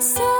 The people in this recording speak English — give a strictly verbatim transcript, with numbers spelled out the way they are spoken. Hãy